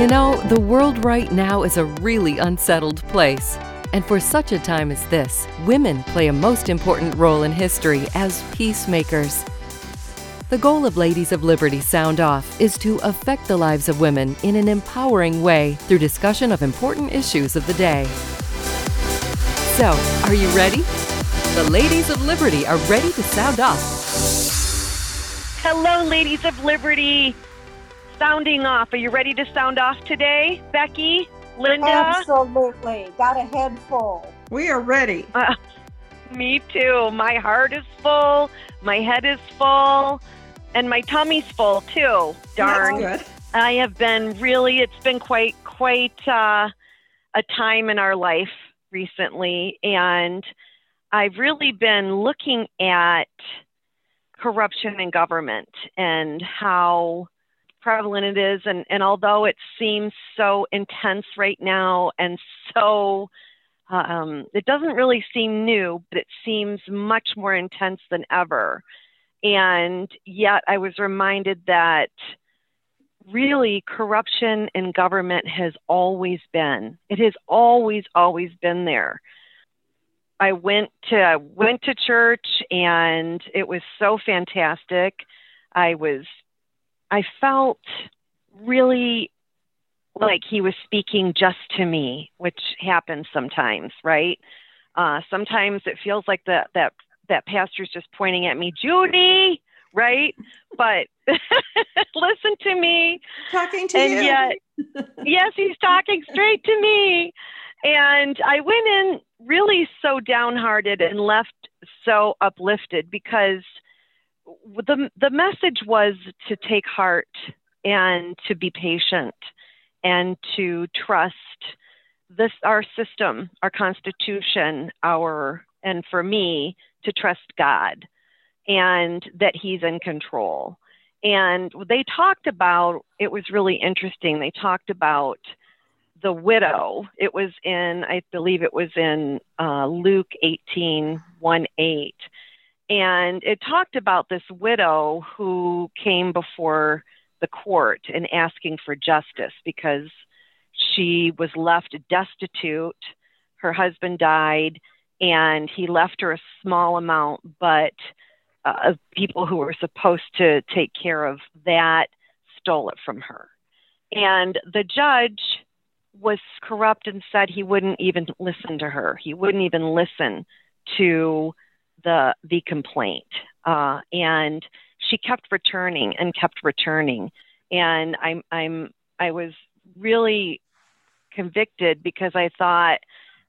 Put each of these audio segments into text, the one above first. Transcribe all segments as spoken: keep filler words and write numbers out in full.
You know, the world right now is a really unsettled place. And for such a time as this, women play a most important role in history as peacemakers. The goal of Ladies of Liberty Sound Off is to affect the lives of women in an empowering way through discussion of important issues of the day. So, are you ready? The Ladies of Liberty are ready to sound off. Hello, Ladies of Liberty. Sounding off. Are you ready to sound off today, Becky? Linda? Absolutely. Got a head full. We are ready. Uh, me too. My heart is full. My head is full. And my tummy's full too. Darn. That's good. I have been really, it's been quite, quite uh, a time in our life recently. And I've really been looking at corruption in government and how prevalent it is, and, and although it seems so intense right now and so um, it doesn't really seem new, but it seems much more intense than ever. And yet I was reminded that really corruption in government has always been. It has always, always been there. I went to went to church and it was so fantastic. I was I felt really like he was speaking just to me, which happens sometimes, right? Uh, sometimes it feels like that that that pastor's just pointing at me, Judy, right? But listen to me. Talking to and you. Yet, yes, he's talking straight to me. And I went in really so downhearted and left so uplifted because The the message was to take heart and to be patient and to trust this our system, our Constitution, our and for me to trust God and that He's in control. And they talked about, it was really interesting. They talked about the widow. It was in, I believe it was in uh, Luke eighteen, one, eight. And it talked about this widow who came before the court and asking for justice because she was left destitute. Her husband died, and he left her a small amount, but uh, people who were supposed to take care of that stole it from her. And the judge was corrupt and said he wouldn't even listen to her. He wouldn't even listen to the the complaint. Uh, and she kept returning and kept returning. And I'm I'm I was really convicted because I thought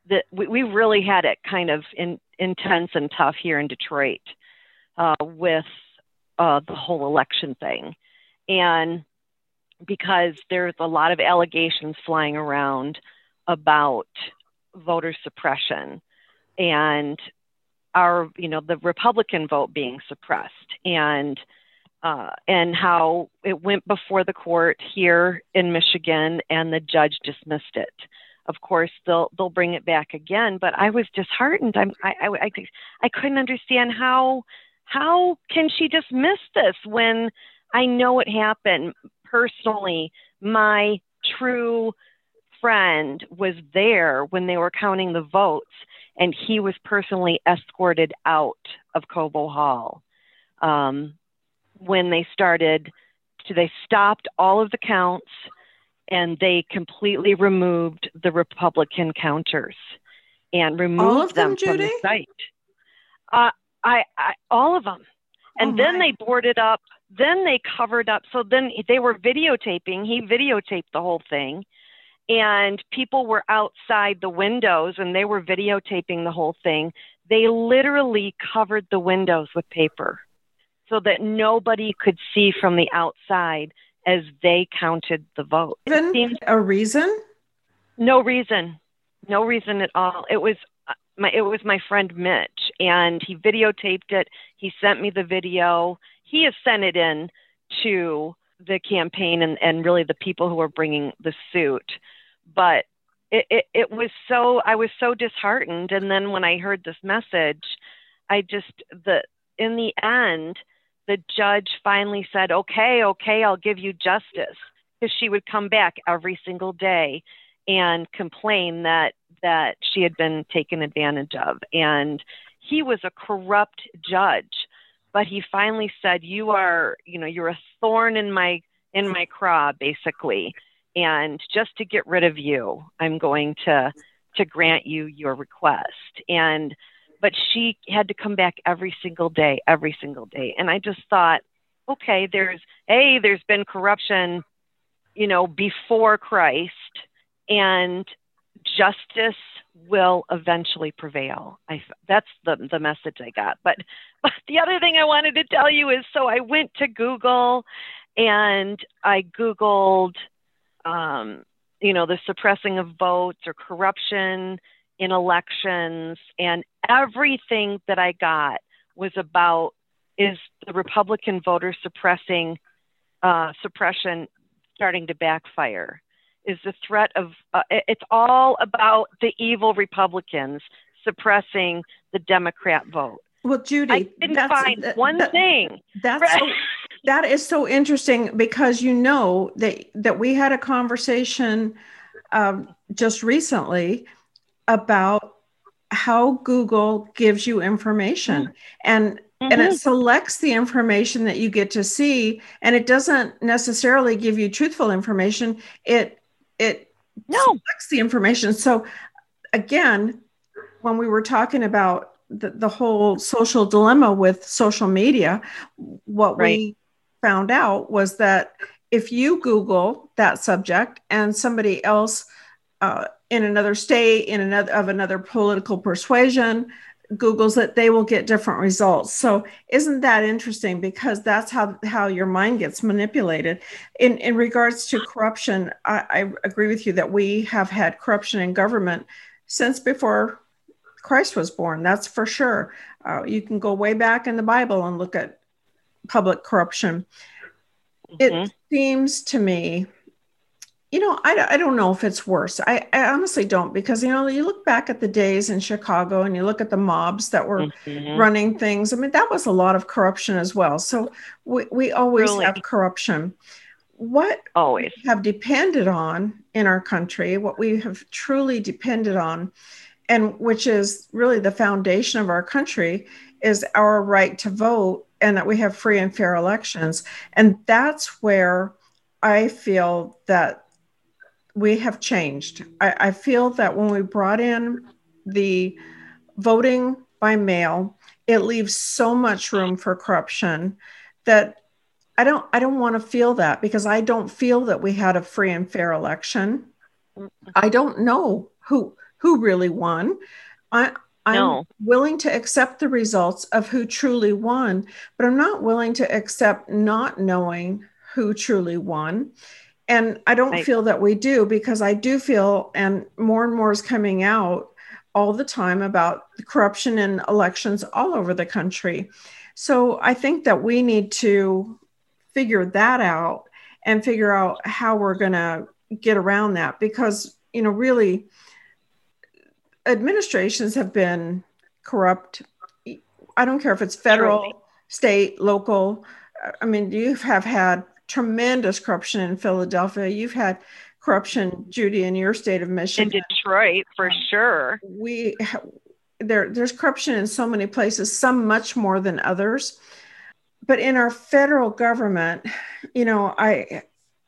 that we, we really had it kind of in, intense and tough here in Detroit uh, with uh, the whole election thing. And because there's a lot of allegations flying around about voter suppression and our, you know, the Republican vote being suppressed and uh, and how it went before the court here in Michigan and the judge dismissed it. Of course, they'll they'll bring it back again. But I was disheartened. I'm, I, I, I, I couldn't understand how how can she dismiss this when I know it happened personally. My true friend was there when they were counting the votes, and he was personally escorted out of Cobo Hall um, when they started. They stopped all of the counts, and they completely removed the Republican counters and removed all of them, them from the site. Uh, I, I all of them, and oh then my. They boarded up. Then they covered up. So then they were videotaping. He videotaped the whole thing. And people were outside the windows and they were videotaping the whole thing. They literally covered the windows with paper so that nobody could see from the outside as they counted the vote. Even seemed, a reason? No reason. No reason at all. It was my it was my friend Mitch, and he videotaped it. He sent me the video. He has sent it in to the campaign and, and really the people who are bringing the suit. But it, it, it was so, I was so disheartened. And then when I heard this message, I just, the in the end, the judge finally said, okay, okay, I'll give you justice. because she would come back every single day and complain that that she had been taken advantage of. And he was a corrupt judge, but he finally said, you are, you know, you're a thorn in my in my craw, basically. And just to get rid of you, I'm going to to grant you your request. And but she had to come back every single day, every single day. And I just thought, okay, there's a there's been corruption, you know, before Christ, and justice will eventually prevail. I, that's the, the message I got. But, but the other thing I wanted to tell you is, so I went to Google and I Googled, um, you know, the suppressing of votes or corruption in elections, and everything that I got was about, is the Republican voter suppressing uh, suppression starting to backfire? Is the threat of, uh, it's all about the evil Republicans suppressing the Democrat vote. Well, Judy, I didn't that's, find that, one that, thing. That's right. so, that is so interesting, because you know that, that we had a conversation um, just recently about how Google gives you information, mm-hmm. and Mm-hmm. and it selects the information that you get to see, and it doesn't necessarily give you truthful information. It it no. selects the information. So again, when we were talking about the, the whole social dilemma with social media, what right. we found out was that if you Google that subject and somebody else uh, in another state, in another of another political persuasion, Googles that, they will get different results. So isn't that interesting? Because that's how, how your mind gets manipulated. In, in regards to corruption, I, I agree with you that we have had corruption in government since before Christ was born. That's for sure. Uh, you can go way back in the Bible and look at public corruption. Mm-hmm. It seems to me, you know, I, I don't know if it's worse. I, I honestly don't, because, you know, you look back at the days in Chicago and you look at the mobs that were mm-hmm. running things. I mean, that was a lot of corruption as well. So we, we always really? have corruption. What always we have depended on in our country, what we have truly depended on, and which is really the foundation of our country, is our right to vote, and that we have free and fair elections. And that's where I feel that we have changed. I, I feel that when we brought in the voting by mail, it leaves so much room for corruption that I don't I don't want to feel that, because I don't feel that we had a free and fair election. I don't know who who really won. I I'm no. willing to accept the results of who truly won, but I'm not willing to accept not knowing who truly won. And I don't right. feel that we do, because I do feel, and more and more is coming out all the time about corruption in elections all over the country. So I think that we need to figure that out and figure out how we're going to get around that, because, you know, really administrations have been corrupt. I don't care if it's federal, Surely. state, local. I mean, you have had tremendous corruption in Philadelphia. You've had corruption, Judy, in your state of Michigan. In Detroit, for sure. We there, there's corruption in so many places, some much more than others. But in our federal government, you know, I,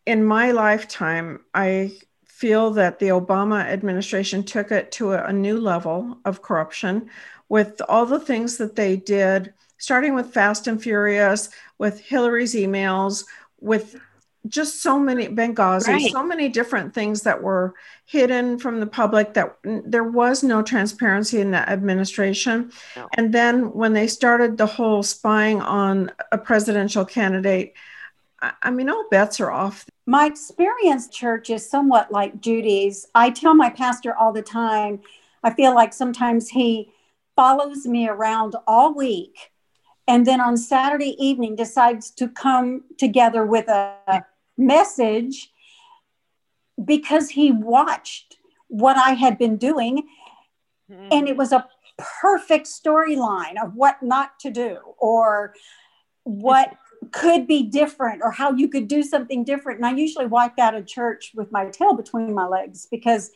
in my lifetime, I feel that the Obama administration took it to a, a new level of corruption with all the things that they did, starting with Fast and Furious, with Hillary's emails, with just so many Benghazi, right. so many different things that were hidden from the public, that there was no transparency in the administration. No. And then when they started the whole spying on a presidential candidate, I mean, all bets are off. My experience, church, is somewhat like Judy's. I tell my pastor all the time, I feel like sometimes he follows me around all week, and then on Saturday evening decides to come together with a message, because he watched what I had been doing. Mm-hmm. And it was a perfect storyline of what not to do, or what could be different or how you could do something different. And I usually walked out of church with my tail between my legs because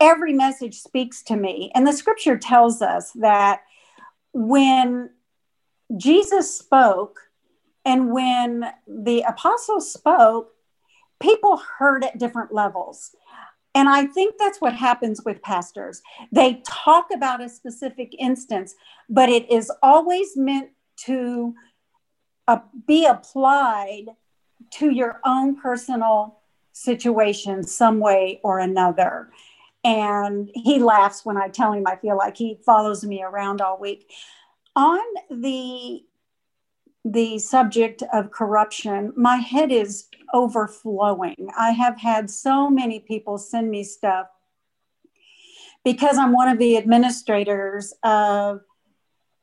every message speaks to me. And the scripture tells us that when Jesus spoke and when the apostles spoke, people heard at different levels. And I think that's what happens with pastors. They talk about a specific instance, but it is always meant to uh, be applied to your own personal situation some way or another. And he laughs when I tell him I feel like he follows me around all week. On the, the subject of corruption, my head is overflowing. I have had so many people send me stuff because I'm one of the administrators of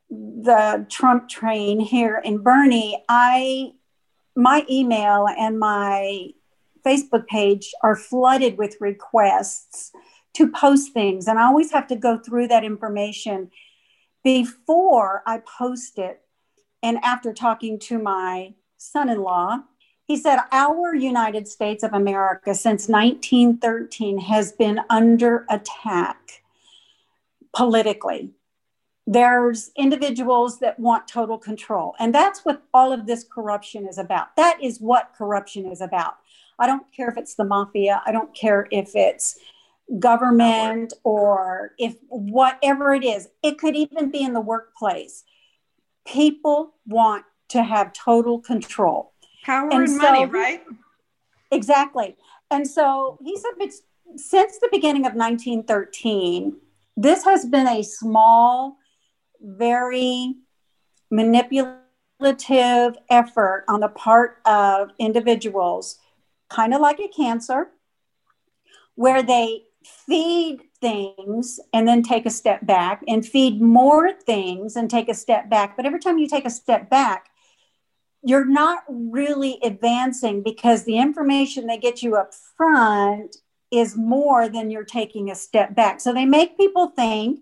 the Trump train here in Bernie. I, my email and my Facebook page are flooded with requests to post things. And I always have to go through that information before I post it. And after talking to my son-in-law, he said, our United States of America since nineteen thirteen has been under attack politically. There's individuals that want total control. And that's what all of this corruption is about. That is what corruption is about. I don't care if it's the mafia. I don't care if it's government or if whatever it is. It could even be in the workplace. People want to have total control. Power and, and so, money, right? Exactly. And so he said, it's, since the beginning of nineteen thirteen, this has been a small, very manipulative effort on the part of individuals, kind of like a cancer, where they feed things and then take a step back and feed more things and take a step back. But every time you take a step back, you're not really advancing because the information they get you up front is more than you're taking a step back. So they make people think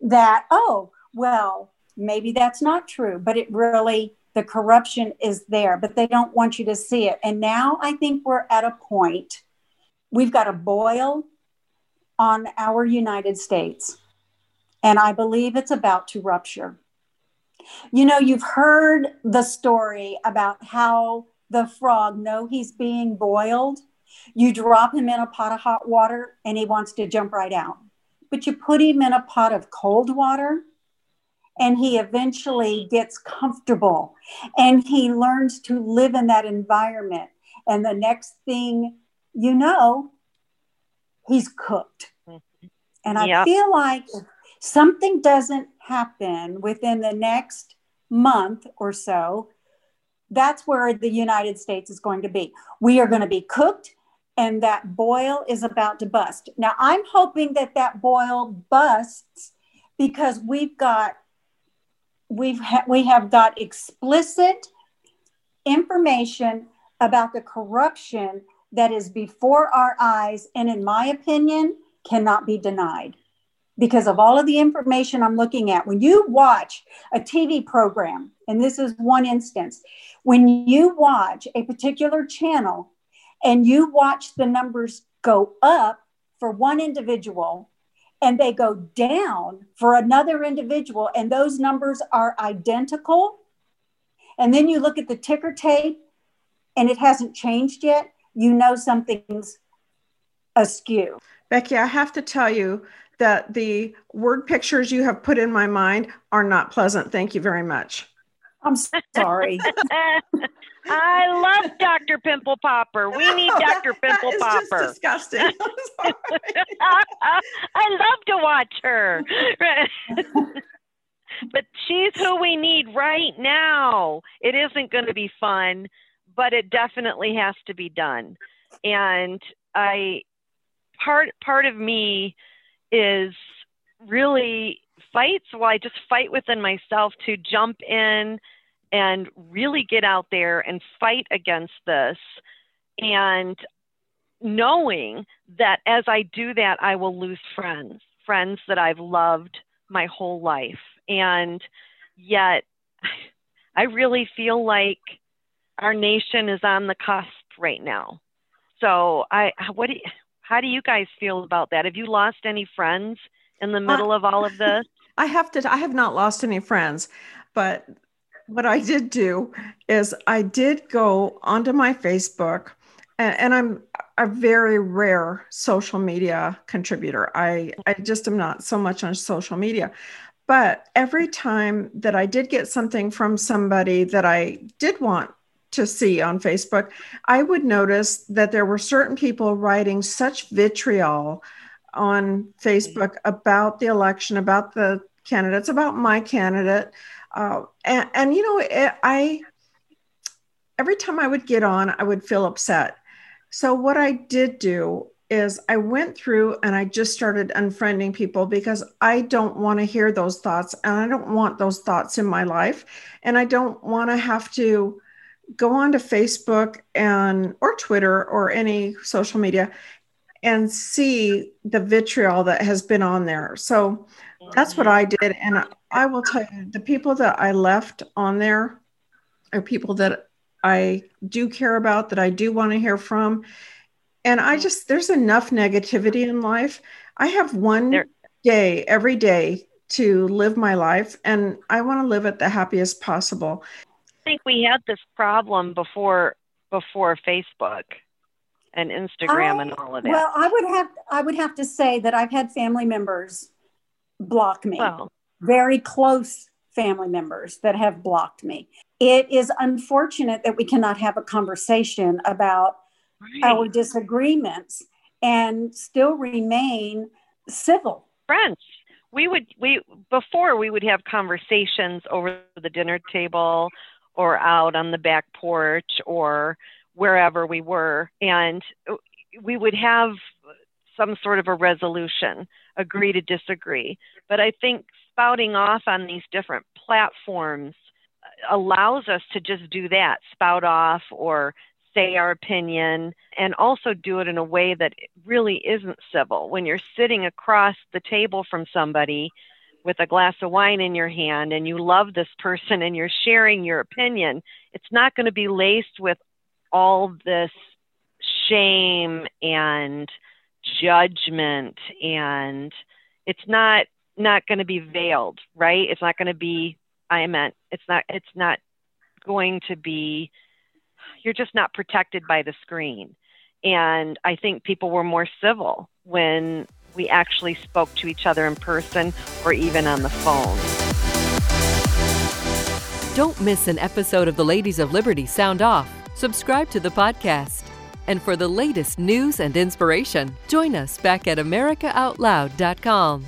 that, oh, well, maybe that's not true, but it really, the corruption is there, but they don't want you to see it. And now I think we're at a point, we've got a boil on our United States. And I believe it's about to rupture. You know, you've heard the story about how the frog knows he's being boiled. You drop him in a pot of hot water and he wants to jump right out. But you put him in a pot of cold water and he eventually gets comfortable and he learns to live in that environment. And the next thing you know, he's cooked. And I yep. feel like if something doesn't happen within the next month or so, that's where the United States is going to be. We are going to be cooked and that boil is about to bust. Now, I'm hoping that that boil busts because we've got, we've ha- we have got explicit information about the corruption that is before our eyes and, in my opinion, cannot be denied because of all of the information I'm looking at. When you watch a T V program, and this is one instance, when you watch a particular channel and you watch the numbers go up for one individual and they go down for another individual and those numbers are identical, and then you look at the ticker tape and it hasn't changed yet, you know something's askew. Becky, I have to tell you that the word pictures you have put in my mind are not pleasant. Thank you very much. I'm sorry. I love Doctor Pimple Popper. We need oh, Doctor That, Pimple that is Popper. Just disgusting. I'm sorry. I love to watch her. But she's who we need right now. It isn't going to be fun, but it definitely has to be done. And I part part of me is really fights. Well, I just fight within myself to jump in and really get out there and fight against this. And knowing that as I do that, I will lose friends, friends that I've loved my whole life. And yet I really feel like our nation is on the cusp right now. So I, what do you, how do you guys feel about that? Have you lost any friends in the middle I, of all of this? I have to, I have not lost any friends, but what I did do is I did go onto my Facebook, and, and I'm a very rare social media contributor. I, I just am not so much on social media. But every time that I did get something from somebody that I did want to see on Facebook, I would notice that there were certain people writing such vitriol on Facebook about the election, about the candidates, about my candidate. Uh, and, and, you know, it, I every time I would get on, I would feel upset. So what I did do is I went through and I just started unfriending people, because I don't want to hear those thoughts, and I don't want those thoughts in my life. And I don't want to have to go onto Facebook and or Twitter or any social media and see the vitriol that has been on there. So that's what I did. And I, I will tell you, the people that I left on there are people that I do care about, that I do want to hear from. And I just, there's enough negativity in life. I have one there. day every day to live my life, and I want to live it the happiest possible. I think we had this problem before, before Facebook and Instagram I, and all of that. Well, I would have, I would have to say that I've had family members block me, well, very close family members that have blocked me. It is unfortunate that we cannot have a conversation about right. our disagreements and still remain civil friends. We would, we, before we would have conversations over the dinner table or out on the back porch or wherever we were. And we would have some sort of a resolution, agree to disagree. But I think spouting off on these different platforms allows us to just do that, spout off or say our opinion, and also do it in a way that really isn't civil. When you're sitting across the table from somebody with a glass of wine in your hand and you love this person and you're sharing your opinion, it's not going to be laced with all this shame and judgment, and it's not not going to be veiled, right? It's not going to be, I meant, it's not, it's not going to be, you're just not protected by the screen. And I think people were more civil when we actually spoke to each other in person or even on the phone. Don't miss an episode of the Ladies of Liberty Sound Off. Subscribe to the podcast. And for the latest news and inspiration, join us back at America Out Loud dot com.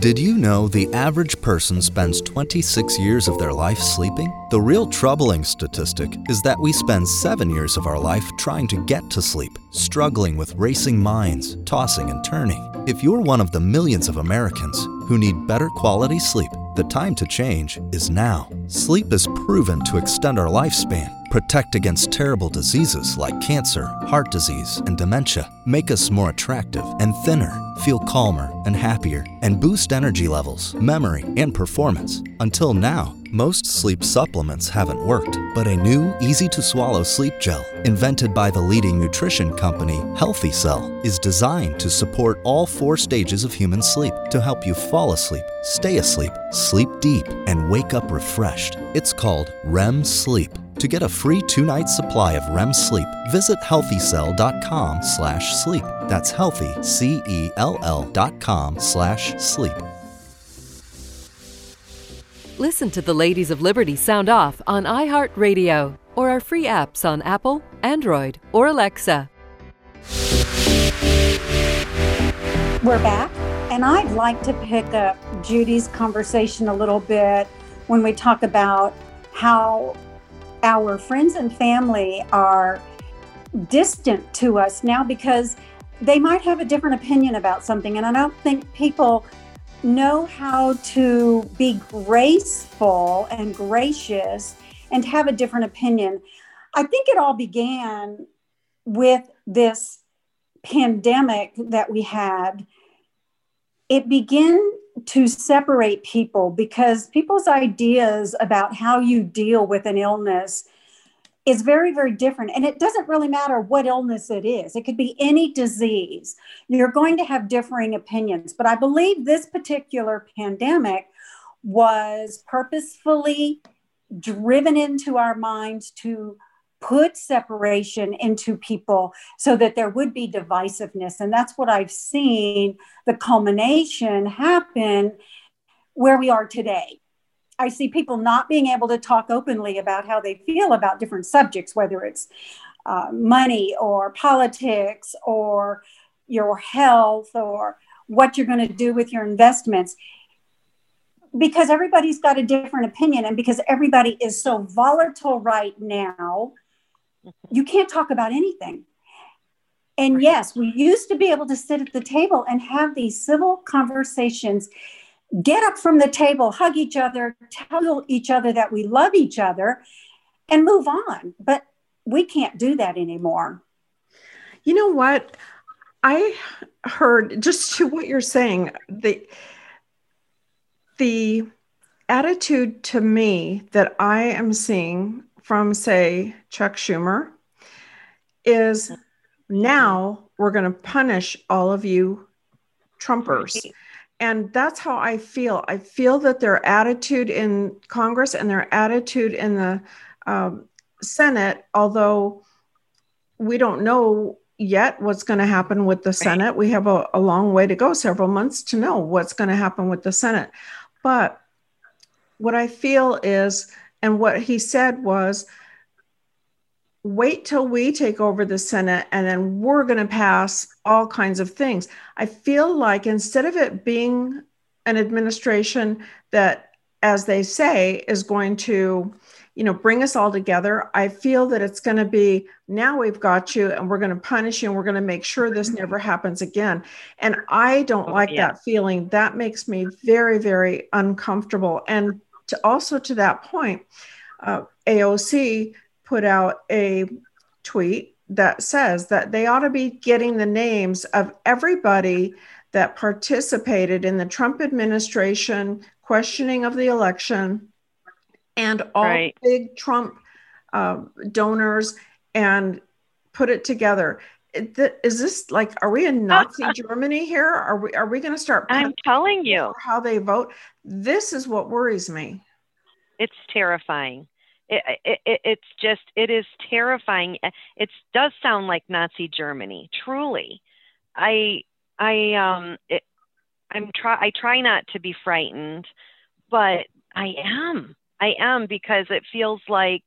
Did you know the average person spends twenty-six years of their life sleeping? The real troubling statistic is that we spend seven years of our life trying to get to sleep, struggling with racing minds, tossing and turning. If you're one of the millions of Americans who need better quality sleep, the time to change is now. Sleep is proven to extend our lifespan, protect against terrible diseases like cancer, heart disease, and dementia, make us more attractive and thinner, feel calmer and happier, and boost energy levels, memory, and performance. Until now, most sleep supplements haven't worked, but a new, easy-to-swallow sleep gel invented by the leading nutrition company HealthyCell is designed to support all four stages of human sleep to help you fall asleep, stay asleep, sleep deep, and wake up refreshed. It's called REM Sleep. To get a free two-night supply of REM Sleep, visit healthy cell dot com slash sleep. That's healthy, C E L L dot com slash sleep. Listen to the Ladies of Liberty Sound Off on iHeartRadio or our free apps on Apple, Android, or Alexa. We're back, and I'd like to pick up Judy's conversation a little bit when we talk about how our friends and family are distant to us now because they might have a different opinion about something. And I don't think people know how to be graceful and gracious and have a different opinion. I think it all began with this pandemic that we had. It began to separate people because people's ideas about how you deal with an illness is very, very different. And it doesn't really matter what illness it is. It could be any disease. You're going to have differing opinions. But I believe this particular pandemic was purposefully driven into our minds to put separation into people so that there would be divisiveness. And that's what I've seen the culmination happen where we are today. I see people not being able to talk openly about how they feel about different subjects, whether it's uh, money or politics or your health or what you're going to do with your investments, because everybody's got a different opinion. And because everybody is so volatile right now, you can't talk about anything. And yes, we used to be able to sit at the table and have these civil conversations, get up from the table, hug each other, tell each other that we love each other, and move on. But we can't do that anymore. You know what? I heard just to what you're saying, the the attitude to me that I am seeing from, say, Chuck Schumer is, now we're going to punish all of you Trumpers. And that's how I feel. I feel that their attitude in Congress and their attitude in the um, Senate, although we don't know yet what's going to happen with the Senate, we have a, a long way to go, several months to know what's going to happen with the Senate. But what I feel is, and what he said was, wait till we take over the Senate, and then we're going to pass all kinds of things. I feel like instead of it being an administration that, as they say, is going to, you know, bring us all together, I feel that it's going to be, now we've got you, and we're going to punish you, and we're going to make sure this never happens again. And I don't oh, like yeah. that feeling. That makes me very, very uncomfortable. And to also to that point, uh, A O C put out a tweet that says that they ought to be getting the names of everybody that participated in the Trump administration questioning of the election, and all right. big Trump uh, donors, and put it together. Is this like, are we in Nazi Germany here? Are we are we going to start? I'm telling you how they vote. This is what worries me. It's terrifying. It, it, it, it's just, it is terrifying. It does sound like Nazi Germany, truly. I, I, um, it, I'm try, I try not to be frightened, but I am, I am, because it feels like,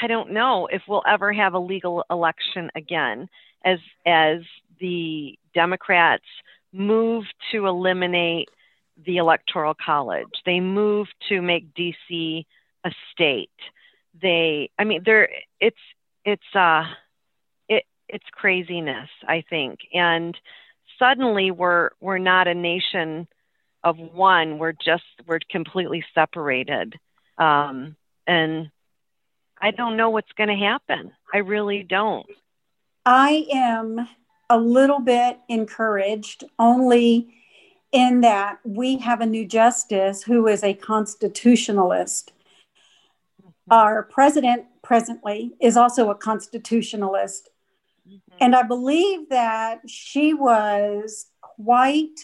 I don't know if we'll ever have a legal election again, as, as the Democrats move to eliminate the Electoral College. They move to make D C a state. They, I mean, they're, it's, it's, uh, it, it's craziness, I think. And suddenly we're, we're not a nation of one. We're just, we're completely separated. Um, and I don't know what's going to happen. I really don't. I am a little bit encouraged only in that we have a new justice who is a constitutionalist. Our president presently is also a constitutionalist. Mm-hmm. And I believe that she was quite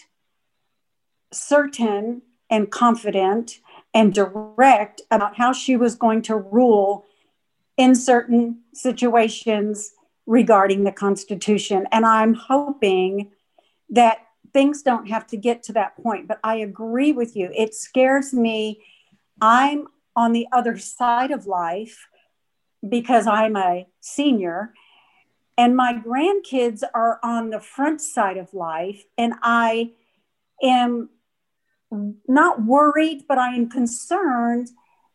certain and confident and direct about how she was going to rule in certain situations regarding the Constitution. And I'm hoping that things don't have to get to that point. But I agree with you. It scares me. I'm on the other side of life because I'm a senior, and my grandkids are on the front side of life, and I am not worried, but I am concerned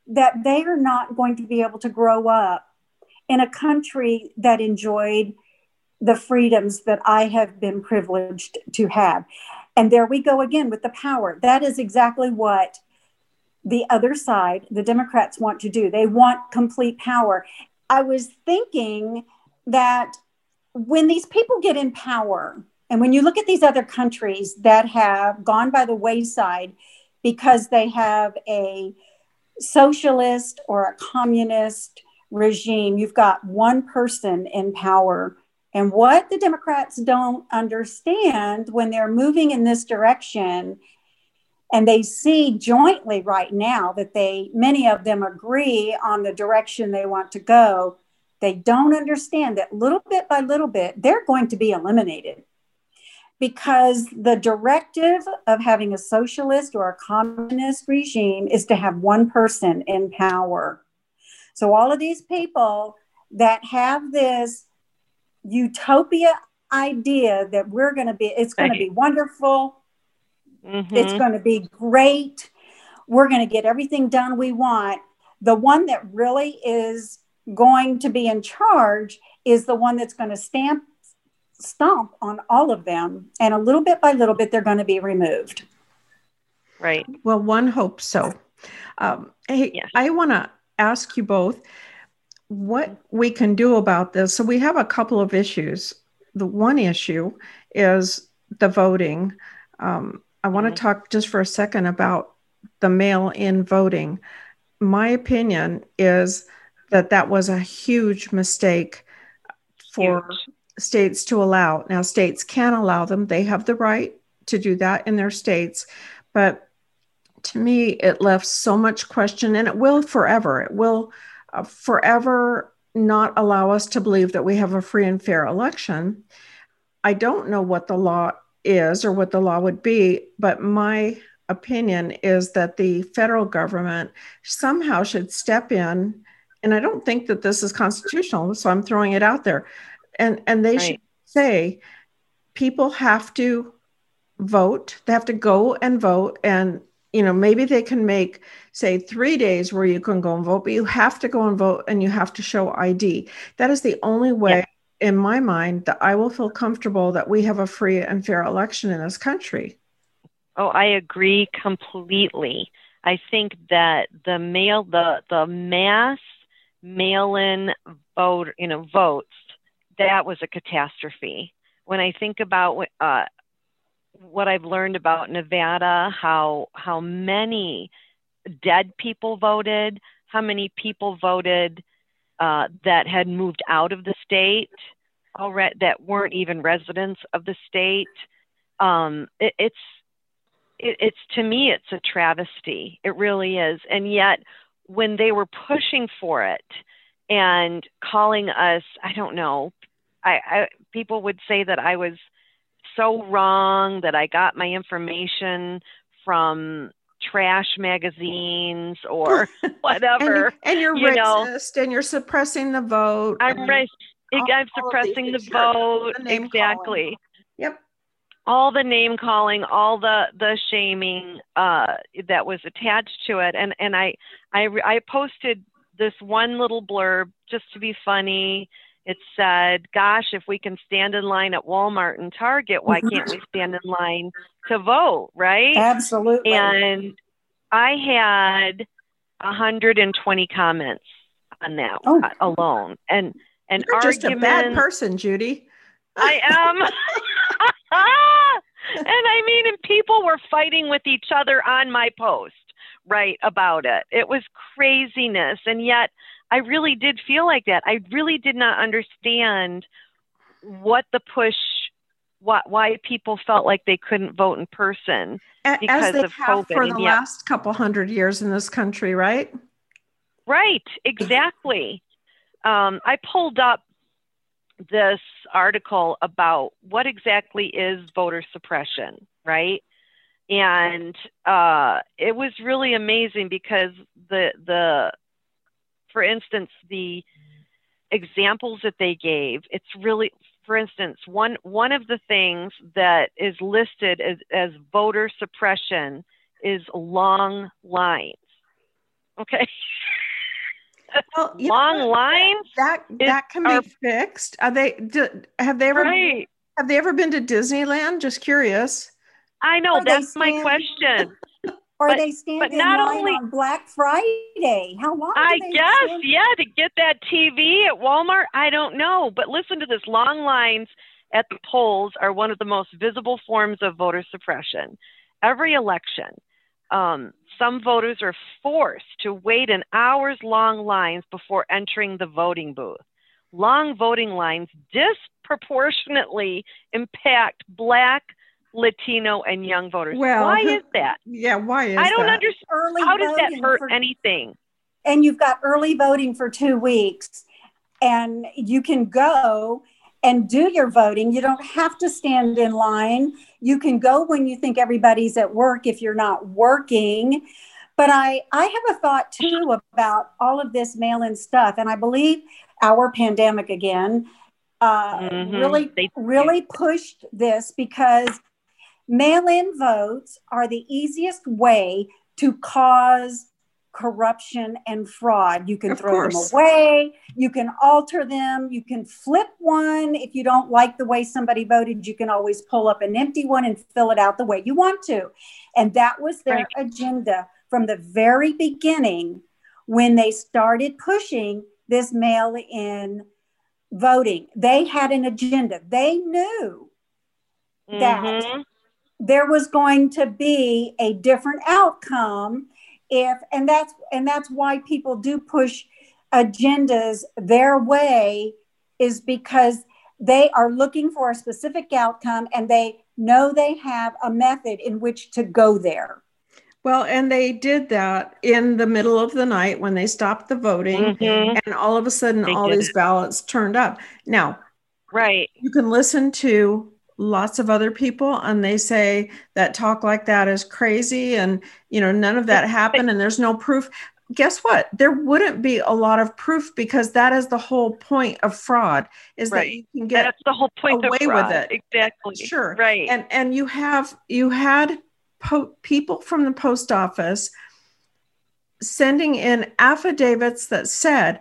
that they are not going to be able to grow up in a country that enjoyed the freedoms that I have been privileged to have. And there we go again with the power. That is exactly what the other side, the Democrats, want to do. They want complete power. I was thinking that when these people get in power, and when you look at these other countries that have gone by the wayside because they have a socialist or a communist regime, you've got one person in power. And what the Democrats don't understand when they're moving in this direction, and they see jointly right now that they, many of them agree on the direction they want to go, they don't understand that little bit by little bit, they're going to be eliminated. Because the directive of having a socialist or a communist regime is to have one person in power. So all of these people that have this utopia idea that we're going to be, it's going to be wonderful. Mm-hmm. It's going to be great. We're going to get everything done we want. The one that really is going to be in charge is the one that's going to stamp, stomp on all of them. And a little bit by little bit, they're going to be removed. Right. Well, one hopes so. Um, hey, yeah. I want to ask you both what we can do about this. So we have a couple of issues. The one issue is the voting. Um, I want to talk just for a second about the mail-in voting. My opinion is that that was a huge mistake for huge. states to allow. Now, states can allow them. They have the right to do that in their states. But to me, it left so much question, and it will forever. It will uh, forever not allow us to believe that we have a free and fair election. I don't know what the law is or what the law would be, but my opinion is that the federal government somehow should step in, and I don't think that this is constitutional, so I'm throwing it out there, and and they right. should say people have to vote, they have to go and vote, and you know, maybe they can make, say, three days where you can go and vote, but you have to go and vote, and you have to show I D. That is the only way yeah. in my mind, that I will feel comfortable that we have a free and fair election in this country. Oh, I agree completely. I think that the mail, the the mass mail-in vote, you know, votes, that was a catastrophe. When I think about uh, what I've learned about Nevada, how how many dead people voted, how many people voted Uh, that had moved out of the state, already, that weren't even residents of the state. Um, it, it's, it, it's to me, it's a travesty. It really is. And yet, when they were pushing for it and calling us, I don't know, I, I people would say that I was so wrong, that I got my information from trash magazines or whatever. and, and you're you racist know. and you're suppressing the vote. I'm right. I'm suppressing the, the vote. The exactly. Calling. Yep. All the name calling, all the, the shaming uh, that was attached to it. And, and I, I, I posted this one little blurb just to be funny. It said, gosh, if we can stand in line at Walmart and Target, why can't we stand in line to vote, right? Absolutely. And I had one hundred twenty comments on that oh. alone. And, and You're arguments, just a bad person, Judy. I am. And I mean, and people were fighting with each other on my post, right, about it. It was craziness. And yet, I really did feel like that. I really did not understand what the push, what, why people felt like they couldn't vote in person because of COVID. For the last couple hundred years in this country, right? Right, exactly. Um, I pulled up this article about what exactly is voter suppression, right? And uh, it was really amazing because the the for instance, the examples that they gave, it's really, for instance, one one of the things that is listed as, as voter suppression is long lines. Okay. Well, long know, lines? That that, that is, can be are, fixed. Are they do, have they ever right. have they ever been to Disneyland? Just curious. I know, are that's my question. Or but, they stand but in not line only, on Black Friday. How long? I guess, yeah, to get that T V at Walmart. I don't know. But listen to this. Long lines at the polls are one of the most visible forms of voter suppression. Every election, um, some voters are forced to wait in hours-long lines before entering the voting booth. Long voting lines disproportionately impact Black, Latino, and young voters. Well, why is that? Yeah, why is that? I don't that? understand. Early How does that hurt for, anything? And you've got early voting for two weeks, and you can go and do your voting. You don't have to stand in line. You can go when you think everybody's at work if you're not working. But I, I have a thought, too, about all of this mail-in stuff. And I believe our pandemic, again, uh, mm-hmm. really, really pushed this, because mail-in votes are the easiest way to cause corruption and fraud. You can of throw course. them away. You can alter them. You can flip one. If you don't like the way somebody voted, you can always pull up an empty one and fill it out the way you want to. And that was their right. agenda from the very beginning when they started pushing this mail-in voting. They had an agenda. They knew mm-hmm. that there was going to be a different outcome If, and that's and that's why people do push agendas their way, is because they are looking for a specific outcome and they know they have a method in which to go there. Well, and they did that in the middle of the night when they stopped the voting, mm-hmm. and all of a sudden they all did. these ballots turned up. Now, right. you can listen to lots of other people, and they say that talk like that is crazy, and you know, none of that happened, and there's no proof. Guess what? There wouldn't be a lot of proof, because that is the whole point of fraud, is right. that you can get That's the whole point away of fraud. with it. Exactly. Sure. Right. And and you have you had po- people from the post office sending in affidavits that said,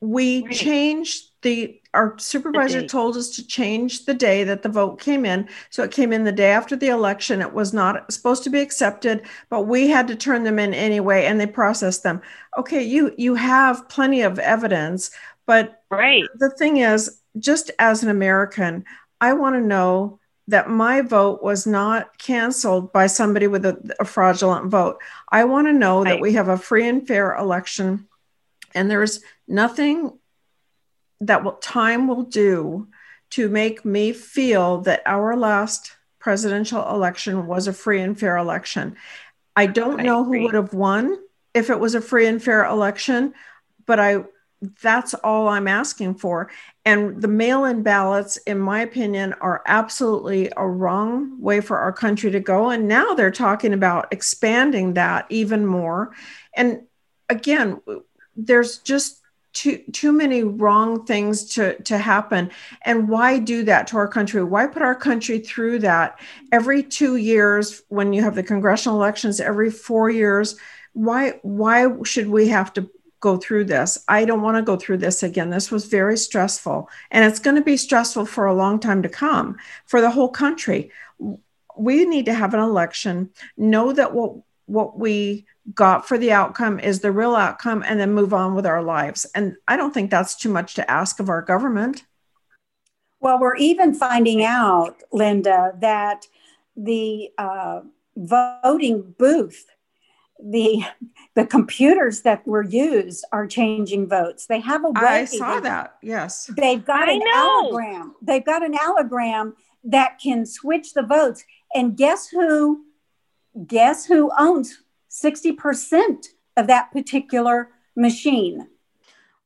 we right. changed the. Our supervisor told us to change the day that the vote came in. So it came in the day after the election. It was not supposed to be accepted, but we had to turn them in anyway, and they processed them. Okay, you you have plenty of evidence, but right. the thing is, just as an American, I want to know that my vote was not canceled by somebody with a, a fraudulent vote. I want to know right. that we have a free and fair election, and there is nothing that will, time will do to make me feel that our last presidential election was a free and fair election. I don't I know agree. who would have won if it was a free and fair election, but I that's all I'm asking for. And the mail-in ballots, in my opinion, are absolutely a wrong way for our country to go. And now they're talking about expanding that even more. And again, there's just Too too many wrong things to, to happen. And why do that to our country? Why put our country through that? Every two years, when you have the congressional elections, every four years, why why should we have to go through this? I don't want to go through this again. This was very stressful. And it's going to be stressful for a long time to come for the whole country. We need to have an election, know that what what we got for the outcome is the real outcome, and then move on with our lives. And I don't think that's too much to ask of our government. Well, we're even finding out, Linda, that the uh, voting booth, the the computers that were used are changing votes. They have a way. I saw that, that. Yes. They've got I an know. Allogram. They've got an allogram that can switch the votes. And guess who? Guess who owns sixty percent of that particular machine?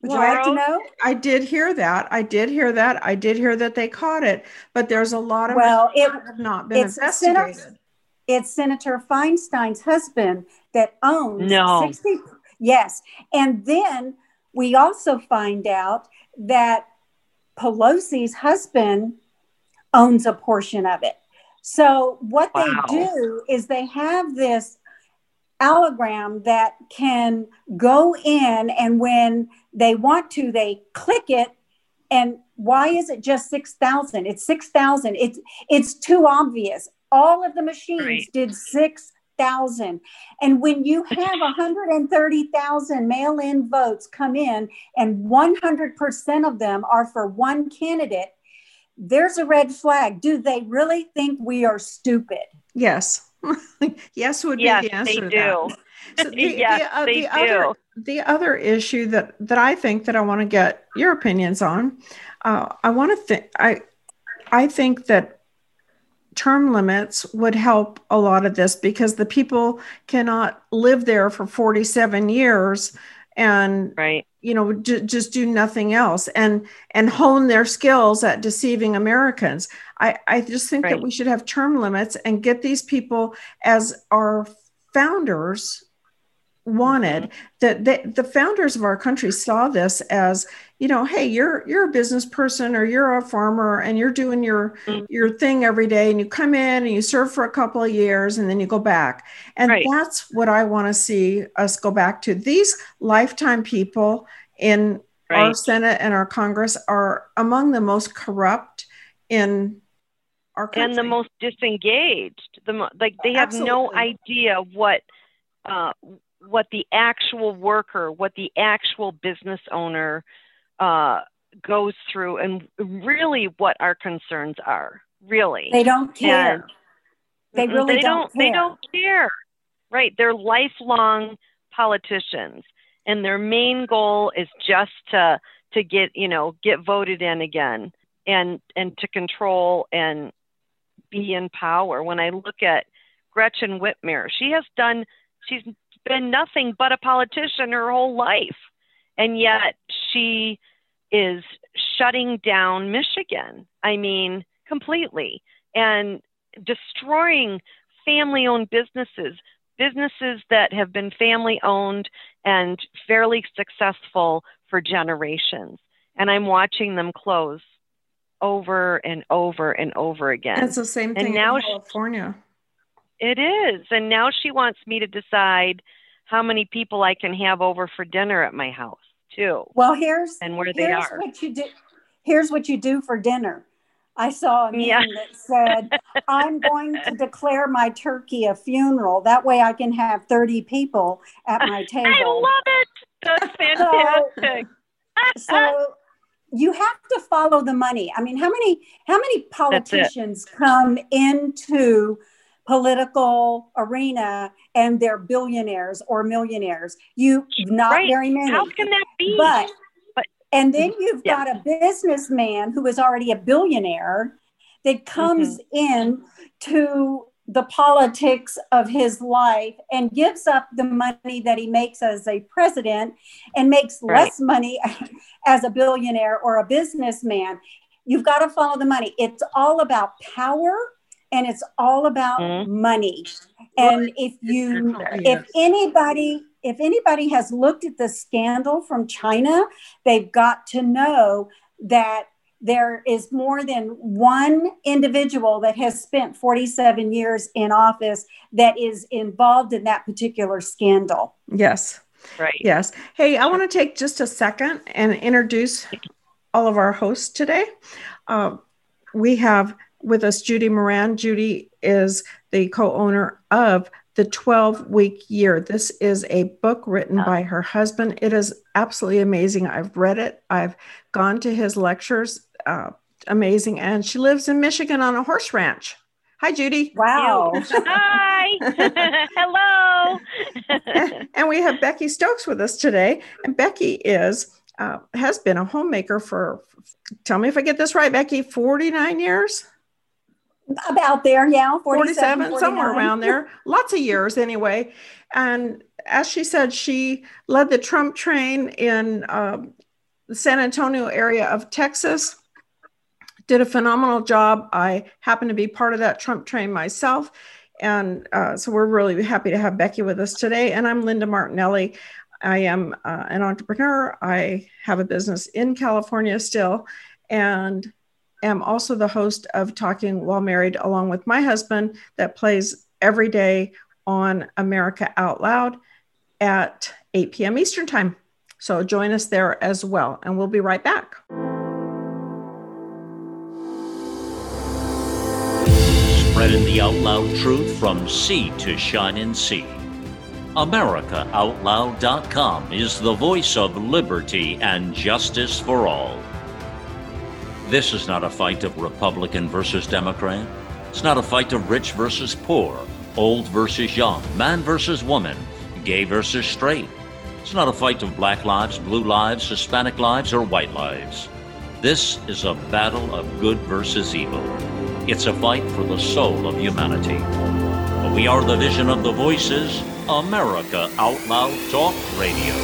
Would well, you like to know? I did hear that. I did hear that. I did hear that they caught it, but there's a lot of well, it have not been it's investigated. Sen- it's Senator Feinstein's husband that owns no. sixty Yes. And then we also find out that Pelosi's husband owns a portion of it. So what wow. they do is they have this allogram that can go in, and when they want to, they click it. And why is it just six thousand? It's six thousand. It's it's too obvious. All of the machines right. did six thousand. And when you have one hundred thirty thousand mail-in votes come in, and one hundred percent of them are for one candidate, there's a red flag. Do they really think we are stupid? Yes. yes would be yes, the answer. They do. That. So the, yes, the, uh, they the do. Other, the other issue that, that I think that I want to get your opinions on, uh, I want to think, I, I think that term limits would help a lot of this, because the people cannot live there for forty-seven years and, right. you know, j- just do nothing else and, and hone their skills at deceiving Americans. I, I just think right. that we should have term limits and get these people, as our founders wanted, that they, the founders of our country saw this as, you know, hey, you're you're a business person, or you're a farmer, and you're doing your your thing every day, and you come in and you serve for a couple of years and then you go back. And right. that's what I want to see us go back to. These lifetime people in right. our Senate and our Congress are among the most corrupt in our country. And the most disengaged. The mo- like they have Absolutely. no idea what uh, what the actual worker, what the actual business owner uh, goes through, and really what our concerns are. Really, they don't care. And they really they don't. They don't care. They don't care. Right? They're lifelong politicians, and their main goal is just to to get you know get voted in again, and and to control and be in power. When I look at Gretchen Whitmer, she has done. She's been nothing but a politician her whole life. And yet she is shutting down Michigan. I mean, completely, and destroying family-owned businesses, businesses that have been family-owned and fairly successful for generations. And I'm watching them close over and over and over again. That's the same thing in California. She, It is. And now she wants me to decide how many people I can have over for dinner at my house, too. Well, here's and where here's they are. What you do, here's what you do for dinner. I saw a meme yeah. that said, I'm going to declare my turkey a funeral. That way I can have thirty people at my table. I love it. That's fantastic. So, so you have to follow the money. I mean, how many how many politicians come into political arena and they're billionaires or millionaires? You not right. very many. How can that be? But, but and then you've yeah. got a businessman who is already a billionaire that comes mm-hmm. in to the politics of his life and gives up the money that he makes as a president and makes right. less money as a billionaire or a businessman. You've got to follow the money. It's all about power. And it's all about mm-hmm. money. And if you, if anybody, if anybody has looked at the scandal from China, they've got to know that there is more than one individual that has spent forty-seven years in office that is involved in that particular scandal. Yes. Right. Yes. Hey, I want to take just a second and introduce all of our hosts today. Uh, we have with us Judy Moran. Judy is the co-owner of The twelve week year. This is a book written by her husband. It is absolutely amazing. I've read it. I've gone to his lectures. Uh, amazing. And she lives in Michigan on a horse ranch. Hi, Judy. Wow. Hi. Hello. And we have Becky Stokes with us today. And Becky is uh, has been a homemaker for, tell me if I get this right, Becky, forty-nine years? About there, yeah, forty-seven, forty-seven somewhere around there. Lots of years anyway. And as she said, she led the Trump train in uh, the San Antonio area of Texas, did a phenomenal job. I happen to be part of that Trump train myself. And uh, so we're really happy to have Becky with us today. And I'm Linda Martinelli. I am uh, an entrepreneur. I have a business in California still. And I'm also the host of Talking While Married, along with my husband, that plays every day on America Out Loud at eight p.m. Eastern Time. So join us there as well, and we'll be right back. Spreading the out loud truth from sea to shining sea. America Out Loud dot com is the voice of liberty and justice for all. This is not a fight of Republican versus Democrat. It's not a fight of rich versus poor, old versus young, man versus woman, gay versus straight. It's not a fight of black lives, blue lives, Hispanic lives, or white lives. This is a battle of good versus evil. It's a fight for the soul of humanity. But we are the vision of the voices, America Out Loud Talk Radio.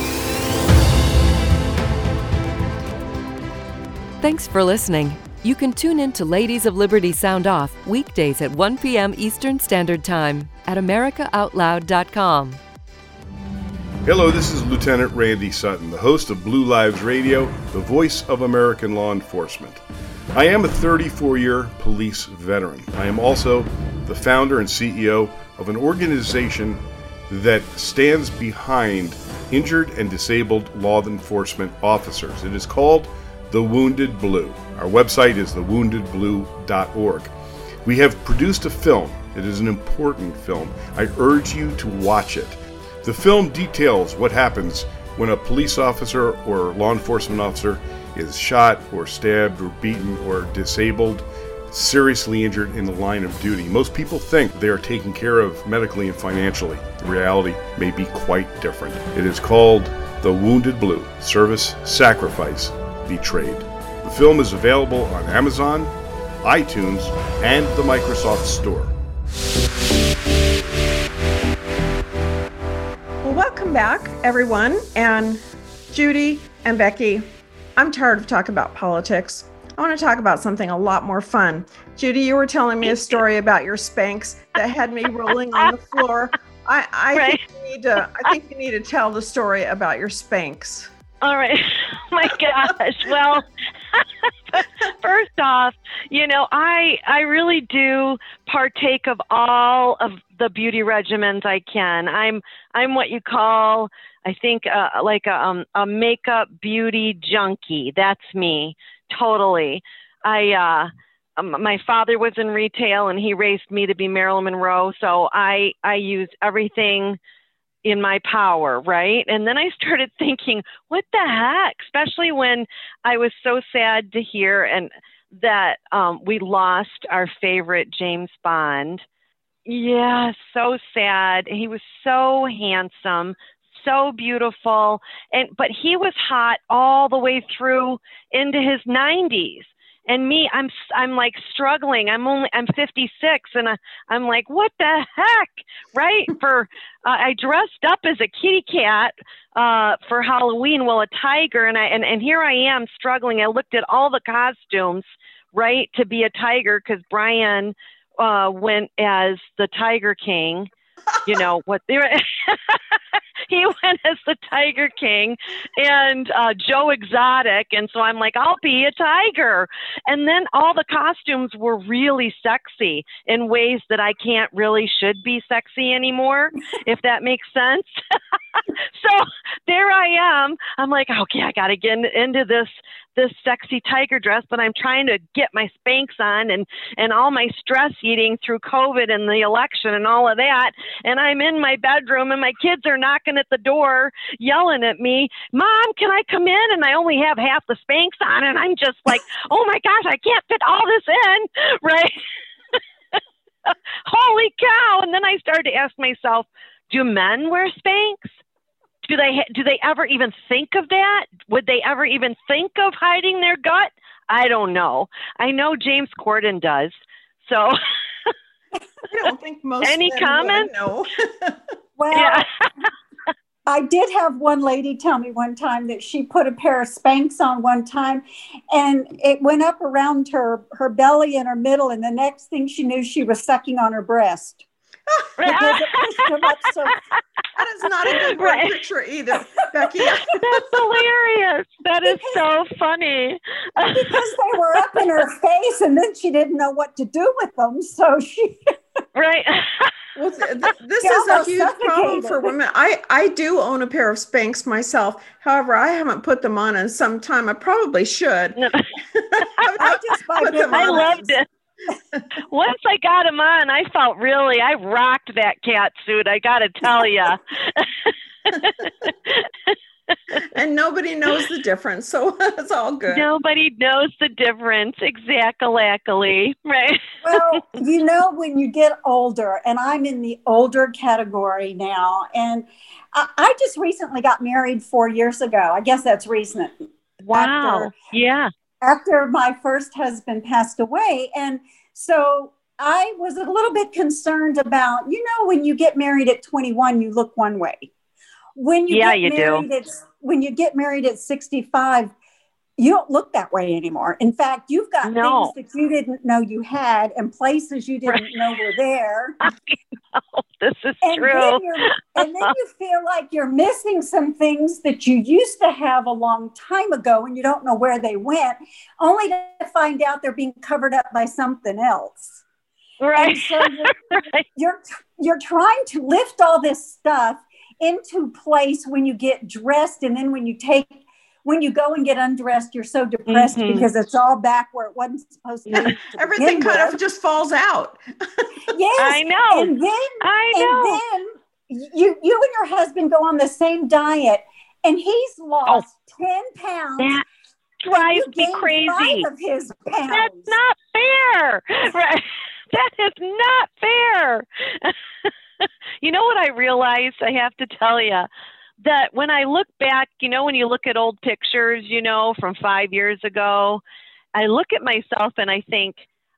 Thanks for listening. You can tune in to Ladies of Liberty Sound Off weekdays at one p.m. Eastern Standard Time at america out loud dot com. Hello, this is Lieutenant Randy Sutton, the host of Blue Lives Radio, the voice of American law enforcement. I am a thirty-four-year police veteran. I am also the founder and C E O of an organization that stands behind injured and disabled law enforcement officers. It is called The Wounded Blue. Our website is the wounded blue dot org. We have produced a film. It is an important film. I urge you to watch it. The film details what happens when a police officer or law enforcement officer is shot or stabbed or beaten or disabled, seriously injured in the line of duty. Most people think they are taken care of medically and financially. The reality may be quite different. It is called The Wounded Blue: Service, Sacrifice, Betrayed. The film is available on Amazon, iTunes, and the Microsoft Store. Well, welcome back, everyone, and Judy and Becky. I'm tired of talking about politics. I want to talk about something a lot more fun. Judy, you were telling me a story about your Spanx that had me rolling on the floor. I, I right. think you need to. I think you need to tell the story about your Spanx. All right. Oh my gosh. Well, first off, you know, I I really do partake of all of the beauty regimens I can. I'm I'm what you call, I think, uh, like a um, a makeup beauty junkie. That's me, totally. I uh, um, my father was in retail and he raised me to be Marilyn Monroe, so I I use everything in my power, right? And then I started thinking, what the heck? Especially when I was so sad to hear and that um, we lost our favorite James Bond. Yeah, so sad. He was so handsome, so beautiful, and but he was hot all the way through into his nineties. And me, I'm I'm like struggling. I'm only I'm fifty-six, and I, I'm like, what the heck, right? For uh, I dressed up as a kitty cat uh, for Halloween, well, a tiger, and I and, and here I am struggling. I looked at all the costumes, right, to be a tiger because Brian uh, went as the Tiger King. You know what they were. He went as the Tiger King and uh, Joe Exotic. And so I'm like, I'll be a tiger. And then all the costumes were really sexy in ways that I can't really should be sexy anymore, if that makes sense. So there I am. I'm like, okay, I got to get into this this sexy tiger dress, but I'm trying to get my Spanx on and, and all my stress eating through COVID and the election and all of that. And I'm in my bedroom and my kids are knocking at the door, yelling at me, Mom, can I come in? And I only have half the Spanx on. And I'm just like, oh my gosh, I can't fit all this in. Right. Holy cow. And then I started to ask myself, do men wear Spanx? Do they do they ever even think of that? Would they ever even think of hiding their gut? I don't know. I know James Corden does. So I don't think most any comments? No. Well, yeah. I did have one lady tell me one time that she put a pair of Spanx on one time and it went up around her, her belly and her middle, and the next thing she knew, she was sucking on her breast. Because it pushed them up so that is not a good right. picture either, Becky. That's hilarious. That is so funny. Because they were up in her face, and then she didn't know what to do with them, so she. Right. Well, th- this is a huge problem for women. I, I do own a pair of Spanx myself. However, I haven't put them on in some time. I probably should. No. I just buy them. I loved it. Once I got him on, I felt really, I rocked that cat suit, I got to tell you. And nobody knows the difference, so it's all good. Nobody knows the difference, exactly, right? Well, you know, when you get older, and I'm in the older category now, and I, I just recently got married four years ago. I guess that's recent. Wow, after, yeah. After my first husband passed away, and so I was a little bit concerned about, you know, when you get married at twenty-one, you look one way. When you yeah, get you married do. At, when you get married at sixty-five, you don't look that way anymore. In fact, you've got no. things that you didn't know you had and places you didn't right. know were there. I know. This is and true. Then and then you feel like you're missing some things that you used to have a long time ago and you don't know where they went, only to find out they're being covered up by something else. Right. And so you're, right. you're you're trying to lift all this stuff into place when you get dressed, and then when you take when you go and get undressed, you're so depressed mm-hmm. because it's all back where it wasn't supposed to be. Everything kind with. Of just falls out. Yes, I know. And then I know. And then you you and your husband go on the same diet, and he's lost oh. ten pounds. That drives me crazy. Five of his pounds. That's not fair. Right. That is not fair. You know what I realized? I have to tell you that when I look back, you know, when you look at old pictures, you know, from five years ago, I look at myself and I think,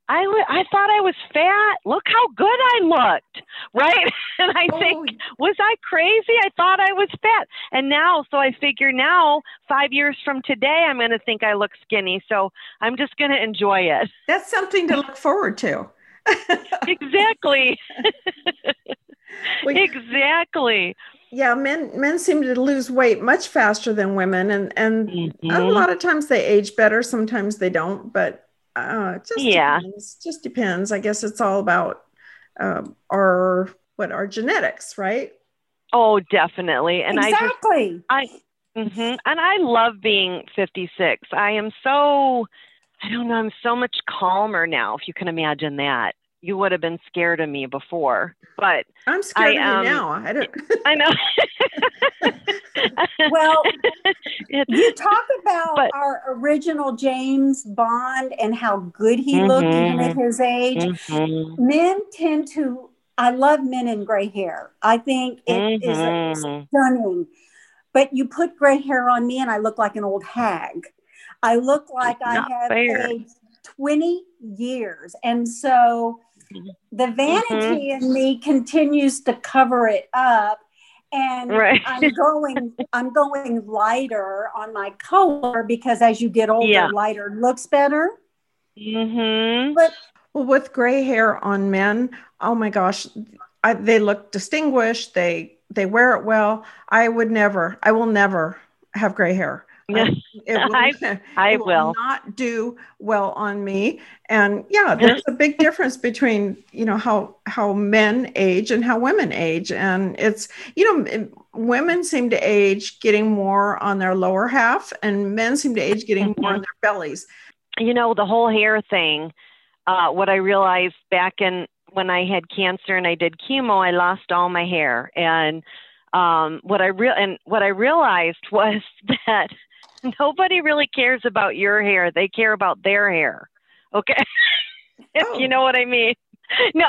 I, I thought I was fat. Look how good I looked, right? And I think, was I crazy? I thought I was fat. And now, so I figure now, five years from today, I'm going to think I look skinny. So I'm just going to enjoy it. That's something to look forward to. Exactly. Exactly. Yeah, men men seem to lose weight much faster than women, and, and mm-hmm. a lot of times they age better, sometimes they don't, but uh, just yeah. depends. Just depends. I guess it's all about um, our what our genetics, right? Oh, definitely. And exactly. I just, I mm-hmm. and I love being fifty-six. I am so I don't know, I'm so much calmer now, if you can imagine that. You would have been scared of me before, but I'm scared I, um, of you now. I don't. I know. Well, you talk about but, our original James Bond and how good he mm-hmm, looked even at his age. Mm-hmm. Men tend to, I love men in gray hair. I think it mm-hmm. is stunning, but you put gray hair on me and I look like an old hag. I look like it's I have aged twenty years. And so the vanity mm-hmm. in me continues to cover it up, and right. I'm going I'm going lighter on my color because as you get older, yeah. lighter looks better. Mm-hmm. But well, with gray hair on men, oh my gosh, I, they look distinguished. They they wear it well. I would never. I will never have gray hair. Um, it will, I, I it will, will not do well on me. And yeah, there's a big difference between, you know, how, how men age and how women age. And it's, you know, women seem to age getting more on their lower half, and men seem to age getting more on their bellies. You know, the whole hair thing, uh, what I realized back in when I had cancer and I did chemo, I lost all my hair. And, um, what I real and what I realized was that nobody really cares about your hair. They care about their hair. Okay. If oh. you know what I mean? No,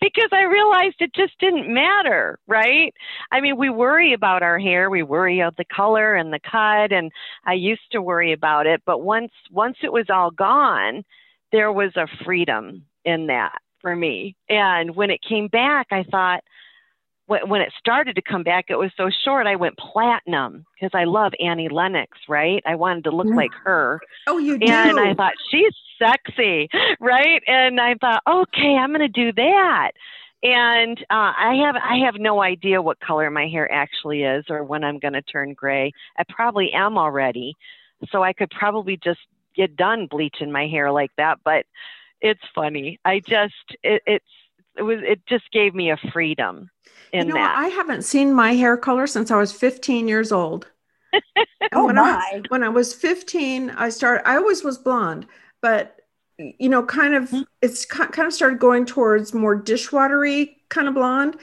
because I realized it just didn't matter. Right. I mean, we worry about our hair. We worry about the color and the cut. And I used to worry about it. But once, once it was all gone, there was a freedom in that for me. And when it came back, I thought, when it started to come back, it was so short. I went platinum because I love Annie Lennox, right? I wanted to look yeah. like her. Oh, you do. And I thought, she's sexy, right? And I thought, okay, I'm going to do that. And uh, I have I have no idea what color my hair actually is or when I'm going to turn gray. I probably am already. So I could probably just get done bleaching my hair like that. But it's funny. I just, it, it's, It was. It just gave me a freedom in you know, that. I haven't seen my hair color since I was fifteen years old. And oh when my! I, when I was fifteen, I started. I always was blonde, but you know, kind of. Mm-hmm. It's kind of started going towards more dishwatery kind of blonde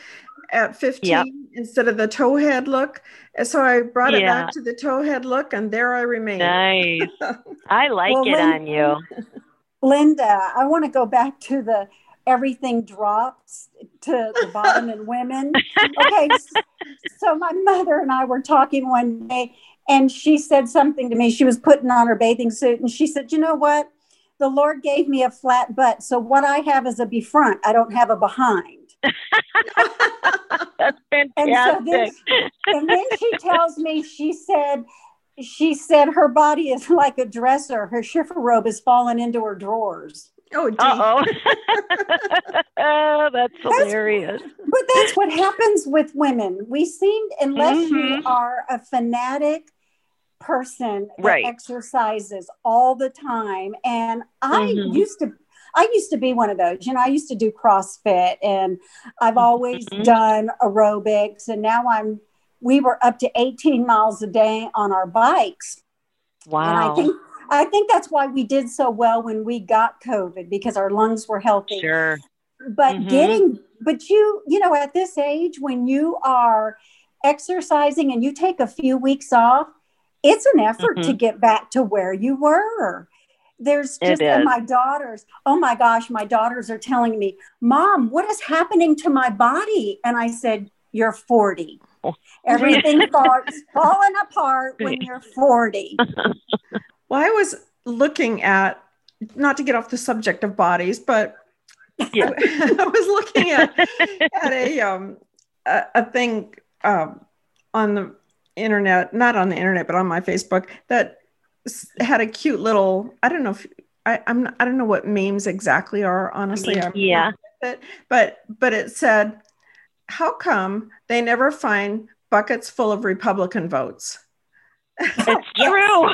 at fifteen, yep. instead of the towhead look. And so I brought yeah. it back to the towhead look, and there I remain. Nice. I like well, it Linda, on you. Linda, I want to go back to the everything drops to the bottom in women. Okay, so my mother and I were talking one day, and she said something to me. She was putting on her bathing suit, and she said, you know what? The Lord gave me a flat butt, so what I have is a befront. I don't have a behind. That's fantastic. And, so then, and then she tells me, she said, she said her body is like a dresser. Her shiffer robe is falling into her drawers. Oh, uh oh. Oh, that's hilarious. That's, but that's what happens with women. We seem, unless mm-hmm. you are a fanatic person that right. exercises all the time, and I mm-hmm. used to I used to be one of those, you know. I used to do CrossFit, and I've always mm-hmm. done aerobics, and now I'm we were up to eighteen miles a day on our bikes. Wow. And I think I think that's why we did so well when we got COVID, because our lungs were healthy. Sure. But mm-hmm. getting but you you know, at this age, when you are exercising and you take a few weeks off, it's an effort mm-hmm. to get back to where you were. There's just, and my daughters, oh my gosh, my daughters are telling me, Mom, what is happening to my body? And I said, you're forty. Everything starts falling apart when you're forty. Well, I was looking at, not to get off the subject of bodies, but yeah. I, I was looking at, at a, um, a, a thing um, on the internet, not on the internet, but on my Facebook, that had a cute little, I don't know if I, I'm, I don't know what memes exactly are, honestly. I'm yeah. It, but, but it said, how come they never find buckets full of Republican votes? It's true.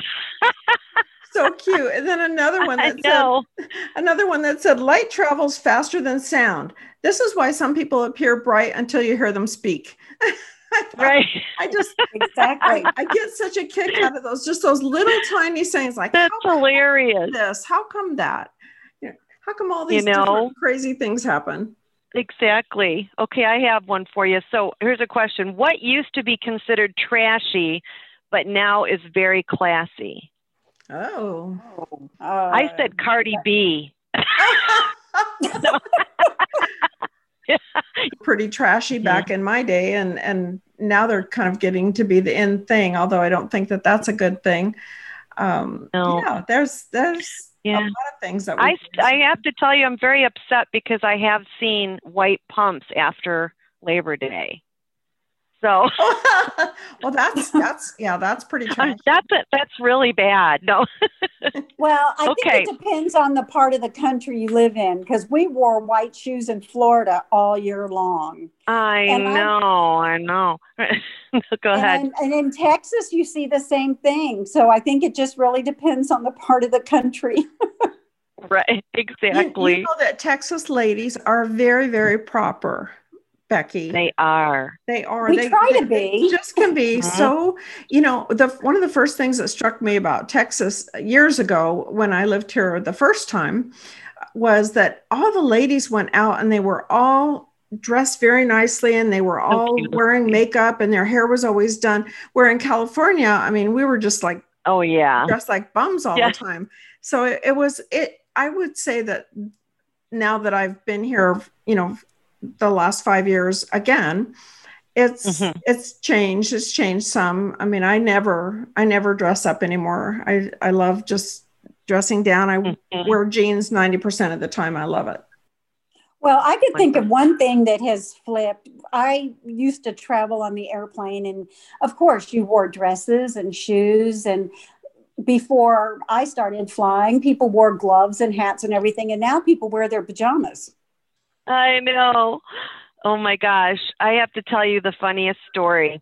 So cute. And then another one that said, another one that said, light travels faster than sound. This is why some people appear bright until you hear them speak. Right. I just exactly. I, I get such a kick out of those, just those little tiny things. Like, that's how hilarious. This. How come that? How come all these you know, crazy things happen? Exactly. Okay, I have one for you. So here's a question: what used to be considered trashy, but now is very classy? Oh, oh. Uh, I said Cardi yeah. B. So, pretty trashy back yeah. in my day, and and now they're kind of getting to be the in thing, although I don't think that that's a good thing. Um no. Yeah, there's there's yeah. a lot of things that we I, I have to tell you, I'm very upset because I have seen white pumps after Labor Day. So well, that's that's yeah, that's pretty trashy. That's a, that's really bad. No. Well, I okay. think it depends on the part of the country you live in, because we wore white shoes in Florida all year long. I and know, I, I know. Go and ahead. In, and in Texas, you see the same thing. So I think it just really depends on the part of the country. Right, exactly. You, you know that Texas ladies are very, very proper. Becky. They are. They are. We they try they, to be. They just can be. Mm-hmm. So, you know, the one of the first things that struck me about Texas years ago when I lived here the first time was that all the ladies went out and they were all dressed very nicely, and they were all oh, wearing makeup, and their hair was always done. Where in California, I mean, we were just like, oh yeah, dressed like bums all yeah. the time. So it, it was, it, I would say that now that I've been here, you know, the last five years, again, it's, mm-hmm. it's changed. It's changed some. I mean, I never, I never dress up anymore. I, I love just dressing down. I mm-hmm. wear jeans ninety percent of the time. I love it. Well, I could think of one thing that has flipped. I used to travel on the airplane, and of course you wore dresses and shoes, and before I started flying, people wore gloves and hats and everything. And now people wear their pajamas. I know. Oh my gosh. I have to tell you the funniest story.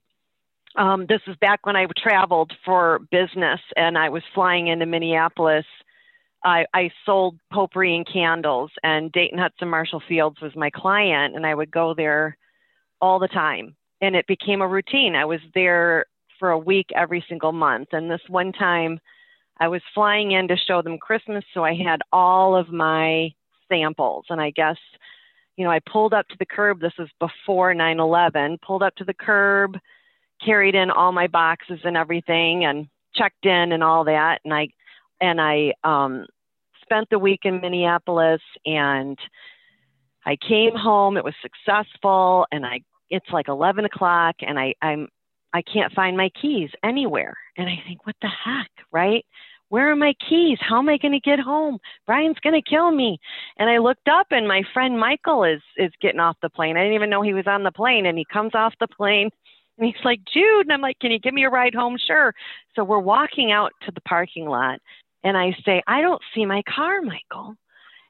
Um, this is back when I traveled for business and I was flying into Minneapolis. I, I sold potpourri and candles, and Dayton Hudson Marshall Fields was my client, and I would go there all the time. And it became a routine. I was there for a week every single month. And this one time I was flying in to show them Christmas. So I had all of my samples, and I guess you know, I pulled up to the curb. This is before nine eleven, pulled up to the curb, carried in all my boxes and everything and checked in and all that. And I, and I, um, spent the week in Minneapolis and I came home. It was successful. And I, it's like eleven o'clock and I, I'm, I can't find my keys anywhere. And I think, what the heck, right? Where are my keys? How am I going to get home? Brian's going to kill me. And I looked up and my friend Michael is, is getting off the plane. I didn't even know he was on the plane. And he comes off the plane and he's like, Jude. And I'm like, can you give me a ride home? Sure. So we're walking out to the parking lot and I say, I don't see my car, Michael.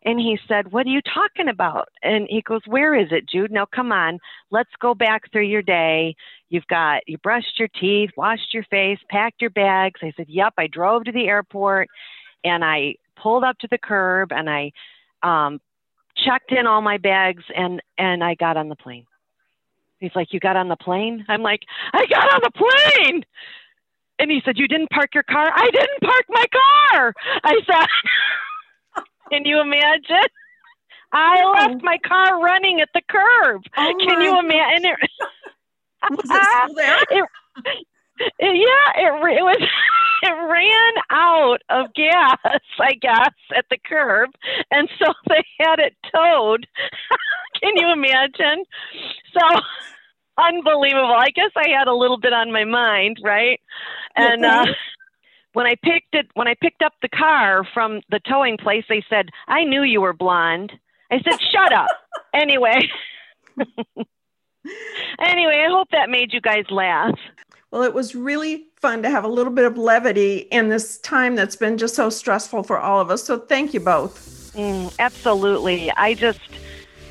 And he said, what are you talking about? And he goes, where is it, Jude? Now, come on, let's go back through your day. You've got, you brushed your teeth, washed your face, packed your bags. I said, yep, I drove to the airport and I pulled up to the curb and I um, checked in all my bags and, and I got on the plane. He's like, you got on the plane? I'm like, I got on the plane. And he said, you didn't park your car? I didn't park my car. I said... Can you imagine? I left my car running at the curb. Oh Can you imagine? Was it still there? It, it, yeah, it, it was. It ran out of gas, I guess, at the curb, and so they had it towed. Can you imagine? So unbelievable. I guess I had a little bit on my mind, right? And. Uh, When I picked it, when I picked up the car from the towing place, they said, I knew you were blonde. I said, shut up. Anyway. Anyway, I hope that made you guys laugh. Well, it was really fun to have a little bit of levity in this time that's been just so stressful for all of us. So thank you both. Mm, absolutely. I just,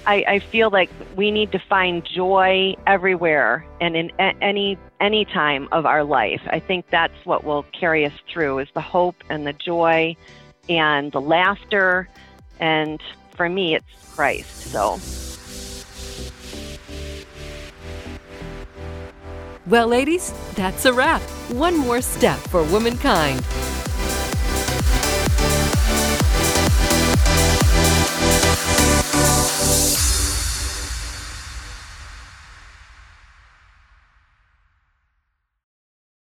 I, I feel like we need to find joy everywhere and in a, any any time of our life. I think that's what will carry us through is the hope and the joy and the laughter. And for me, it's Christ. So. Well, ladies, that's a wrap. One more step for womankind.